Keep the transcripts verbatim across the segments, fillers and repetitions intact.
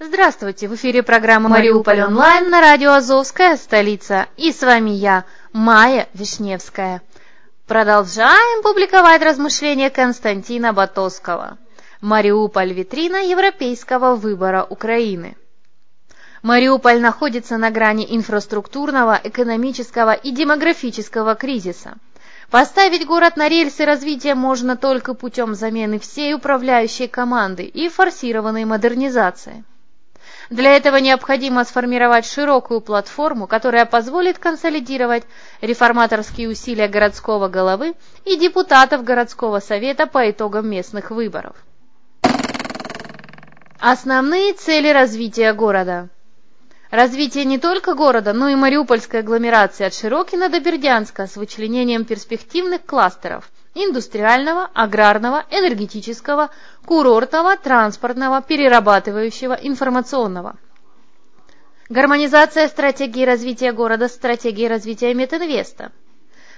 Здравствуйте! В эфире программа «Мариуполь онлайн» на радио «Азовская столица». И с вами я, Майя Вишневская. Продолжаем публиковать размышления Константина Батоского. Мариуполь – витрина европейского выбора Украины. Мариуполь находится на грани инфраструктурного, экономического и демографического кризиса. Поставить город на рельсы развития можно только путем замены всей управляющей команды и форсированной модернизации. Для этого необходимо сформировать широкую платформу, которая позволит консолидировать реформаторские усилия городского головы и депутатов городского совета по итогам местных выборов. Основные цели развития города. Развитие не только города, но и мариупольской агломерации от Широкино до Бердянска с вычленением перспективных кластеров индустриального, аграрного, энергетического, курортного, транспортного, перерабатывающего, информационного. Гармонизация стратегии развития города с стратегией развития Метинвеста.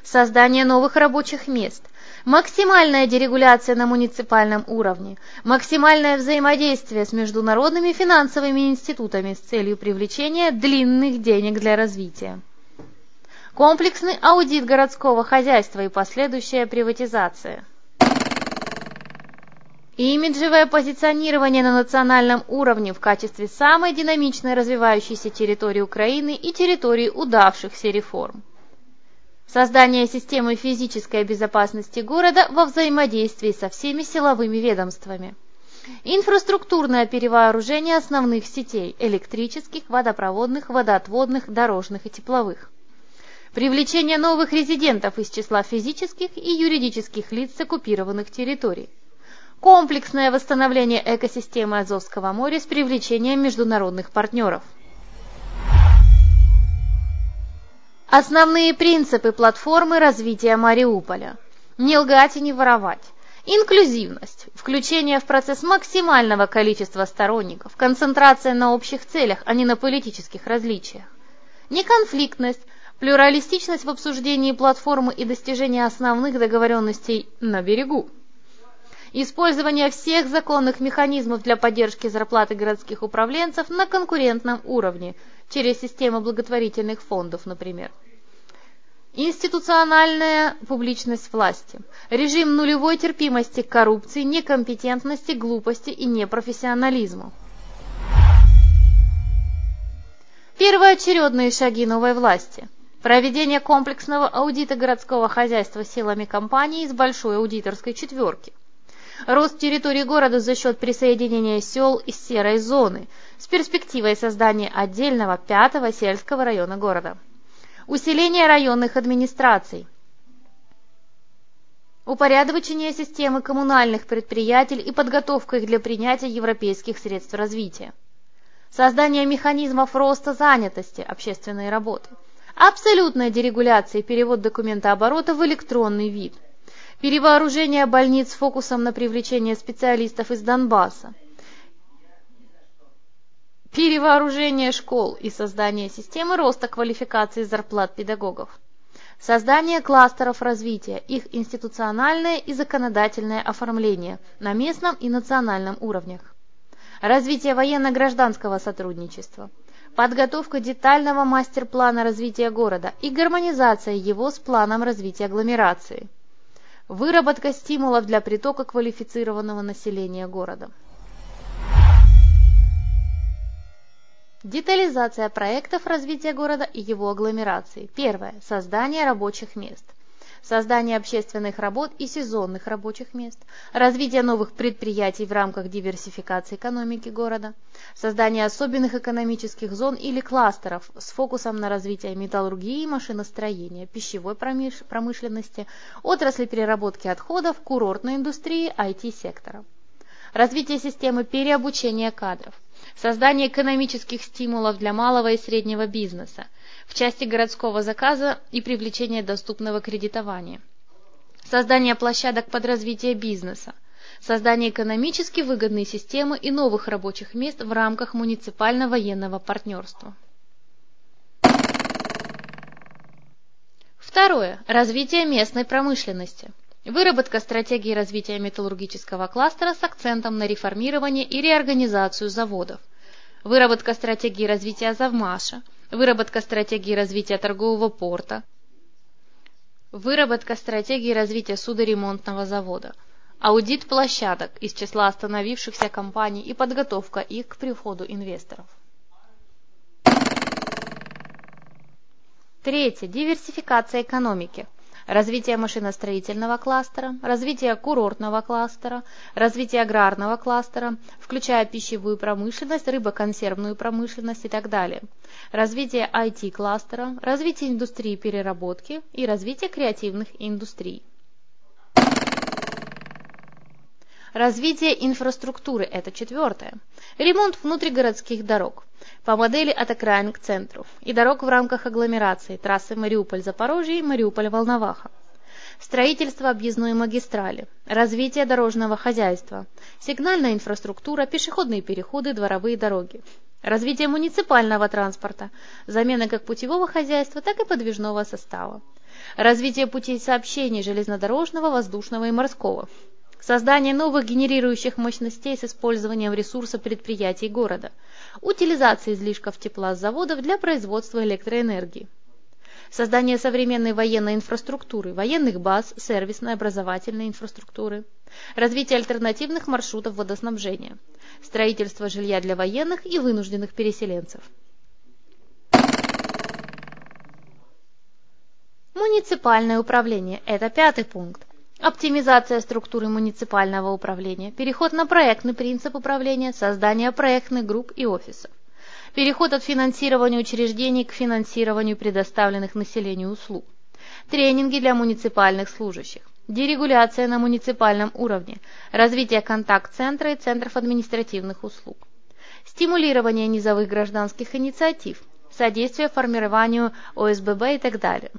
Создание новых рабочих мест. Максимальная дерегуляция на муниципальном уровне. Максимальное взаимодействие с международными финансовыми институтами с целью привлечения длинных денег для развития. Комплексный аудит городского хозяйства и последующая приватизация. Имиджевое позиционирование на национальном уровне в качестве самой динамичной развивающейся территории Украины и территории удавшихся реформ. Создание системы физической безопасности города во взаимодействии со всеми силовыми ведомствами. Инфраструктурное перевооружение основных сетей – электрических, водопроводных, водоотводных, дорожных и тепловых. Привлечение новых резидентов из числа физических и юридических лиц с оккупированных территорий. Комплексное восстановление экосистемы Азовского моря с привлечением международных партнеров. Основные принципы платформы развития Мариуполя. Не лгать и не воровать. Инклюзивность. Включение в процесс максимального количества сторонников. Концентрация на общих целях, а не на политических различиях. Неконфликтность. Плюралистичность в обсуждении платформы и достижение основных договоренностей на берегу. Использование всех законных механизмов для поддержки зарплаты городских управленцев на конкурентном уровне, через систему благотворительных фондов, например. Институциональная публичность власти. Режим нулевой терпимости к коррупции, некомпетентности, глупости и непрофессионализму. Первоочередные шаги новой власти. Проведение комплексного аудита городского хозяйства силами компаний из большой аудиторской четверки. Рост территории города за счет присоединения сел из серой зоны с перспективой создания отдельного пятого сельского района города. Усиление районных администраций. Упорядочение системы коммунальных предприятий и подготовка их для принятия европейских средств развития. Создание механизмов роста занятости, общественной работы. Абсолютная дерегуляция и перевод документооборота в электронный вид. Перевооружение больниц с фокусом на привлечение специалистов из Донбасса. Перевооружение школ и создание системы роста квалификации зарплат педагогов. Создание кластеров развития, их институциональное и законодательное оформление на местном и национальном уровнях. Развитие военно-гражданского сотрудничества. Подготовка детального мастер-плана развития города и гармонизация его с планом развития агломерации. Выработка стимулов для притока квалифицированного населения города. Детализация проектов развития города и его агломерации. Первое. Создание рабочих мест. Создание общественных работ и сезонных рабочих мест. Развитие новых предприятий в рамках диверсификации экономики города. Создание особенных экономических зон или кластеров с фокусом на развитие металлургии, машиностроения, пищевой промышленности, отрасли переработки отходов, курортной индустрии, ай ти сектора. Развитие системы переобучения кадров. Создание экономических стимулов для малого и среднего бизнеса в части городского заказа и привлечения доступного кредитования. Создание площадок под развитие бизнеса. Создание экономически выгодной системы и новых рабочих мест в рамках муниципально-военного партнерства. Второе. Развитие местной промышленности. Выработка стратегии развития металлургического кластера с акцентом на реформирование и реорганизацию заводов. Выработка стратегии развития Азовмаша. Выработка стратегии развития торгового порта. Выработка стратегии развития судоремонтного завода. Аудит площадок из числа остановившихся компаний и подготовка их к приходу инвесторов. Третье. Диверсификация экономики. Развитие машиностроительного кластера, развитие курортного кластера, развитие аграрного кластера, включая пищевую промышленность, рыбоконсервную промышленность и так далее. Развитие ай ти кластера, развитие индустрии переработки и развитие креативных индустрий. Развитие инфраструктуры – это четвертое. Ремонт внутригородских дорог по модели от окраин к центру и дорог в рамках агломерации трассы Мариуполь-Запорожье и Мариуполь-Волноваха. Строительство объездной магистрали, развитие дорожного хозяйства, сигнальная инфраструктура, пешеходные переходы, дворовые дороги. Развитие муниципального транспорта, замена как путевого хозяйства, так и подвижного состава. Развитие путей сообщений железнодорожного, воздушного и морского. Создание новых генерирующих мощностей с использованием ресурса предприятий города. Утилизация излишков тепла с заводов для производства электроэнергии. Создание современной военной инфраструктуры, военных баз, сервисной, образовательной инфраструктуры. Развитие альтернативных маршрутов водоснабжения. Строительство жилья для военных и вынужденных переселенцев. Муниципальное управление – это пятый пункт. Оптимизация структуры муниципального управления, переход на проектный принцип управления, создание проектных групп и офисов, переход от финансирования учреждений к финансированию предоставленных населению услуг, тренинги для муниципальных служащих, дерегуляция на муниципальном уровне, развитие контакт-центра и центров административных услуг, стимулирование низовых гражданских инициатив, содействие формированию о эс бэ бэ и так далее.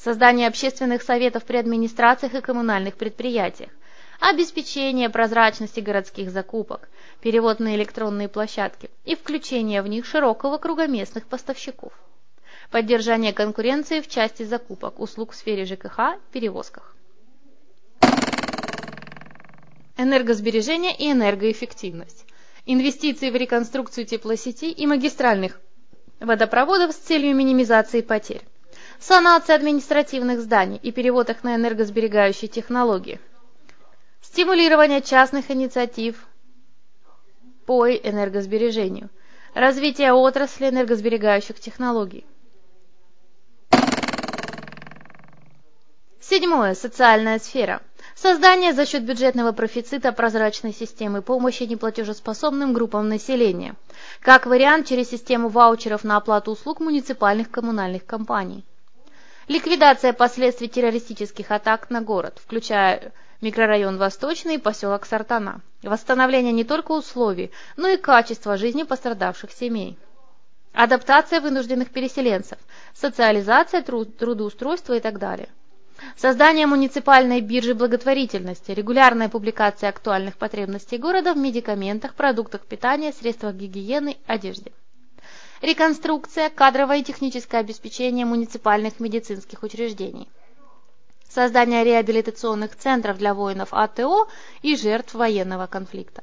Создание общественных советов при администрациях и коммунальных предприятиях, обеспечение прозрачности городских закупок, перевод на электронные площадки и включение в них широкого круга местных поставщиков, поддержание конкуренции в части закупок, услуг в сфере жэ ка ха, перевозках. Энергосбережение и энергоэффективность. Инвестиции в реконструкцию теплосети и магистральных водопроводов с целью минимизации потерь. санация административных зданий и перевод их на энергосберегающие технологии, стимулирование частных инициатив по энергосбережению, развитие отрасли энергосберегающих технологий. Седьмое. Социальная сфера. Создание за счет бюджетного профицита прозрачной системы помощи неплатежеспособным группам населения. Как вариант, через систему ваучеров на оплату услуг муниципальных коммунальных компаний. Ликвидация последствий террористических атак на город, включая микрорайон Восточный и поселок Сартана. Восстановление не только условий, но и качества жизни пострадавших семей. Адаптация вынужденных переселенцев, социализация, труд, трудоустройство и так далее. Создание муниципальной биржи благотворительности, регулярная публикация актуальных потребностей города в медикаментах, продуктах питания, средствах гигиены, одежде. Реконструкция, кадровое и техническое обеспечение муниципальных медицинских учреждений. Создание реабилитационных центров для воинов АТО и жертв военного конфликта.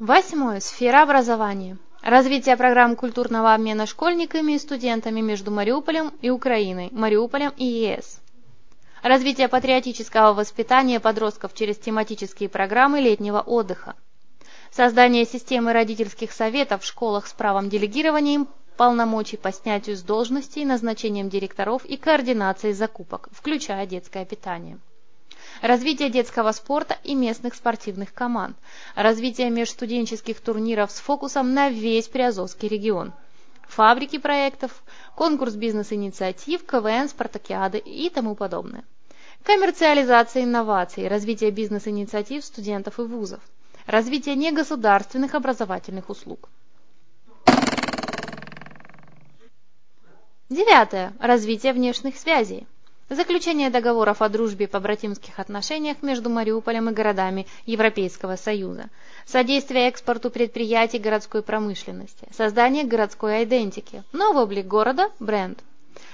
Восьмое. Сфера образования. Развитие программ культурного обмена школьниками и студентами между Мариуполем и Украиной, Мариуполем и ЕС. Развитие патриотического воспитания подростков через тематические программы летнего отдыха. Создание системы родительских советов в школах с правом делегирования полномочий по снятию с должностей, назначением директоров и координацией закупок, включая детское питание. Развитие детского спорта и местных спортивных команд. Развитие межстуденческих турниров с фокусом на весь Приазовский регион. Фабрики проектов, конкурс бизнес-инициатив, КВН, спартакиады и тому подобное. Коммерциализация инноваций, развитие бизнес-инициатив студентов и вузов. Развитие негосударственных образовательных услуг. Девятое. Развитие внешних связей. Заключение договоров о дружбе и побратимских отношениях между Мариуполем и городами Европейского Союза. Содействие экспорту предприятий городской промышленности. Создание городской идентики. Новый облик города – бренд.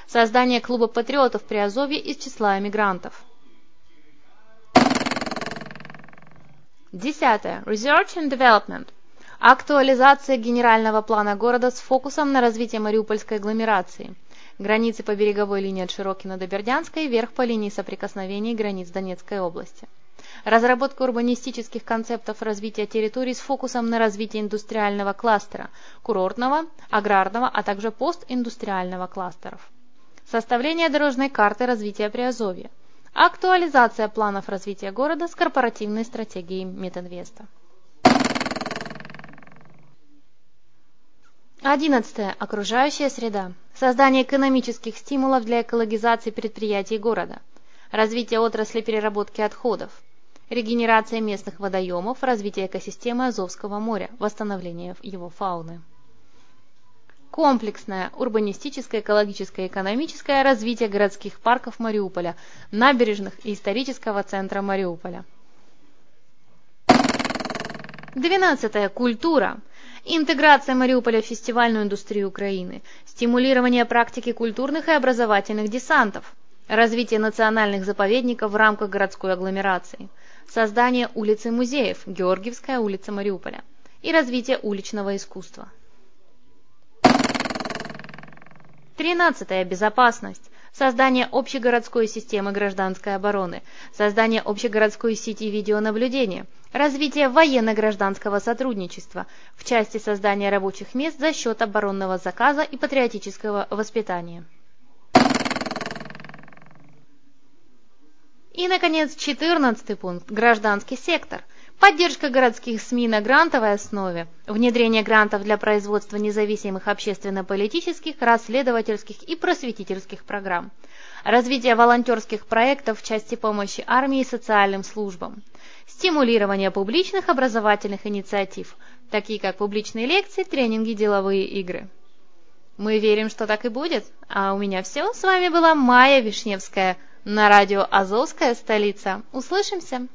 Создание клуба патриотов при Азове из числа эмигрантов. Десятое. Research and Development. Актуализация генерального плана города с фокусом на развитие Мариупольской агломерации. Границы по береговой линии от Широкино до Бердянска и вверх по линии соприкосновения границ Донецкой области. Разработка урбанистических концептов развития территорий с фокусом на развитие индустриального кластера, курортного, аграрного, а также постиндустриального кластеров. Составление дорожной карты развития Приазовья. Актуализация планов развития города с корпоративной стратегией Метинвеста. Одиннадцатое. Окружающая среда. Создание экономических стимулов для экологизации предприятий города. Развитие отрасли переработки отходов. Регенерация местных водоемов. Развитие экосистемы Азовского моря. Восстановление его фауны. Комплексное урбанистическое, экологическое и экономическое развитие городских парков Мариуполя, набережных и исторического центра Мариуполя. Двенадцатое. Культура. Интеграция Мариуполя в фестивальную индустрию Украины, стимулирование практики культурных и образовательных десантов, развитие национальных заповедников в рамках городской агломерации, создание улицы музеев, Георгиевская улица Мариуполя и развитие уличного искусства. Тринадцатое. Безопасность. Создание общегородской системы гражданской обороны, создание общегородской сети видеонаблюдения, развитие военно-гражданского сотрудничества в части создания рабочих мест за счет оборонного заказа и патриотического воспитания. И, наконец, четырнадцатый пункт. Гражданский сектор. Поддержка городских СМИ на грантовой основе, внедрение грантов для производства независимых общественно-политических, расследовательских и просветительских программ, развитие волонтерских проектов в части помощи армии и социальным службам, стимулирование публичных образовательных инициатив, такие как публичные лекции, тренинги, деловые игры. Мы верим, что так и будет. А у меня все. С вами была Майя Вишневская на радио «Азовская столица». Услышимся!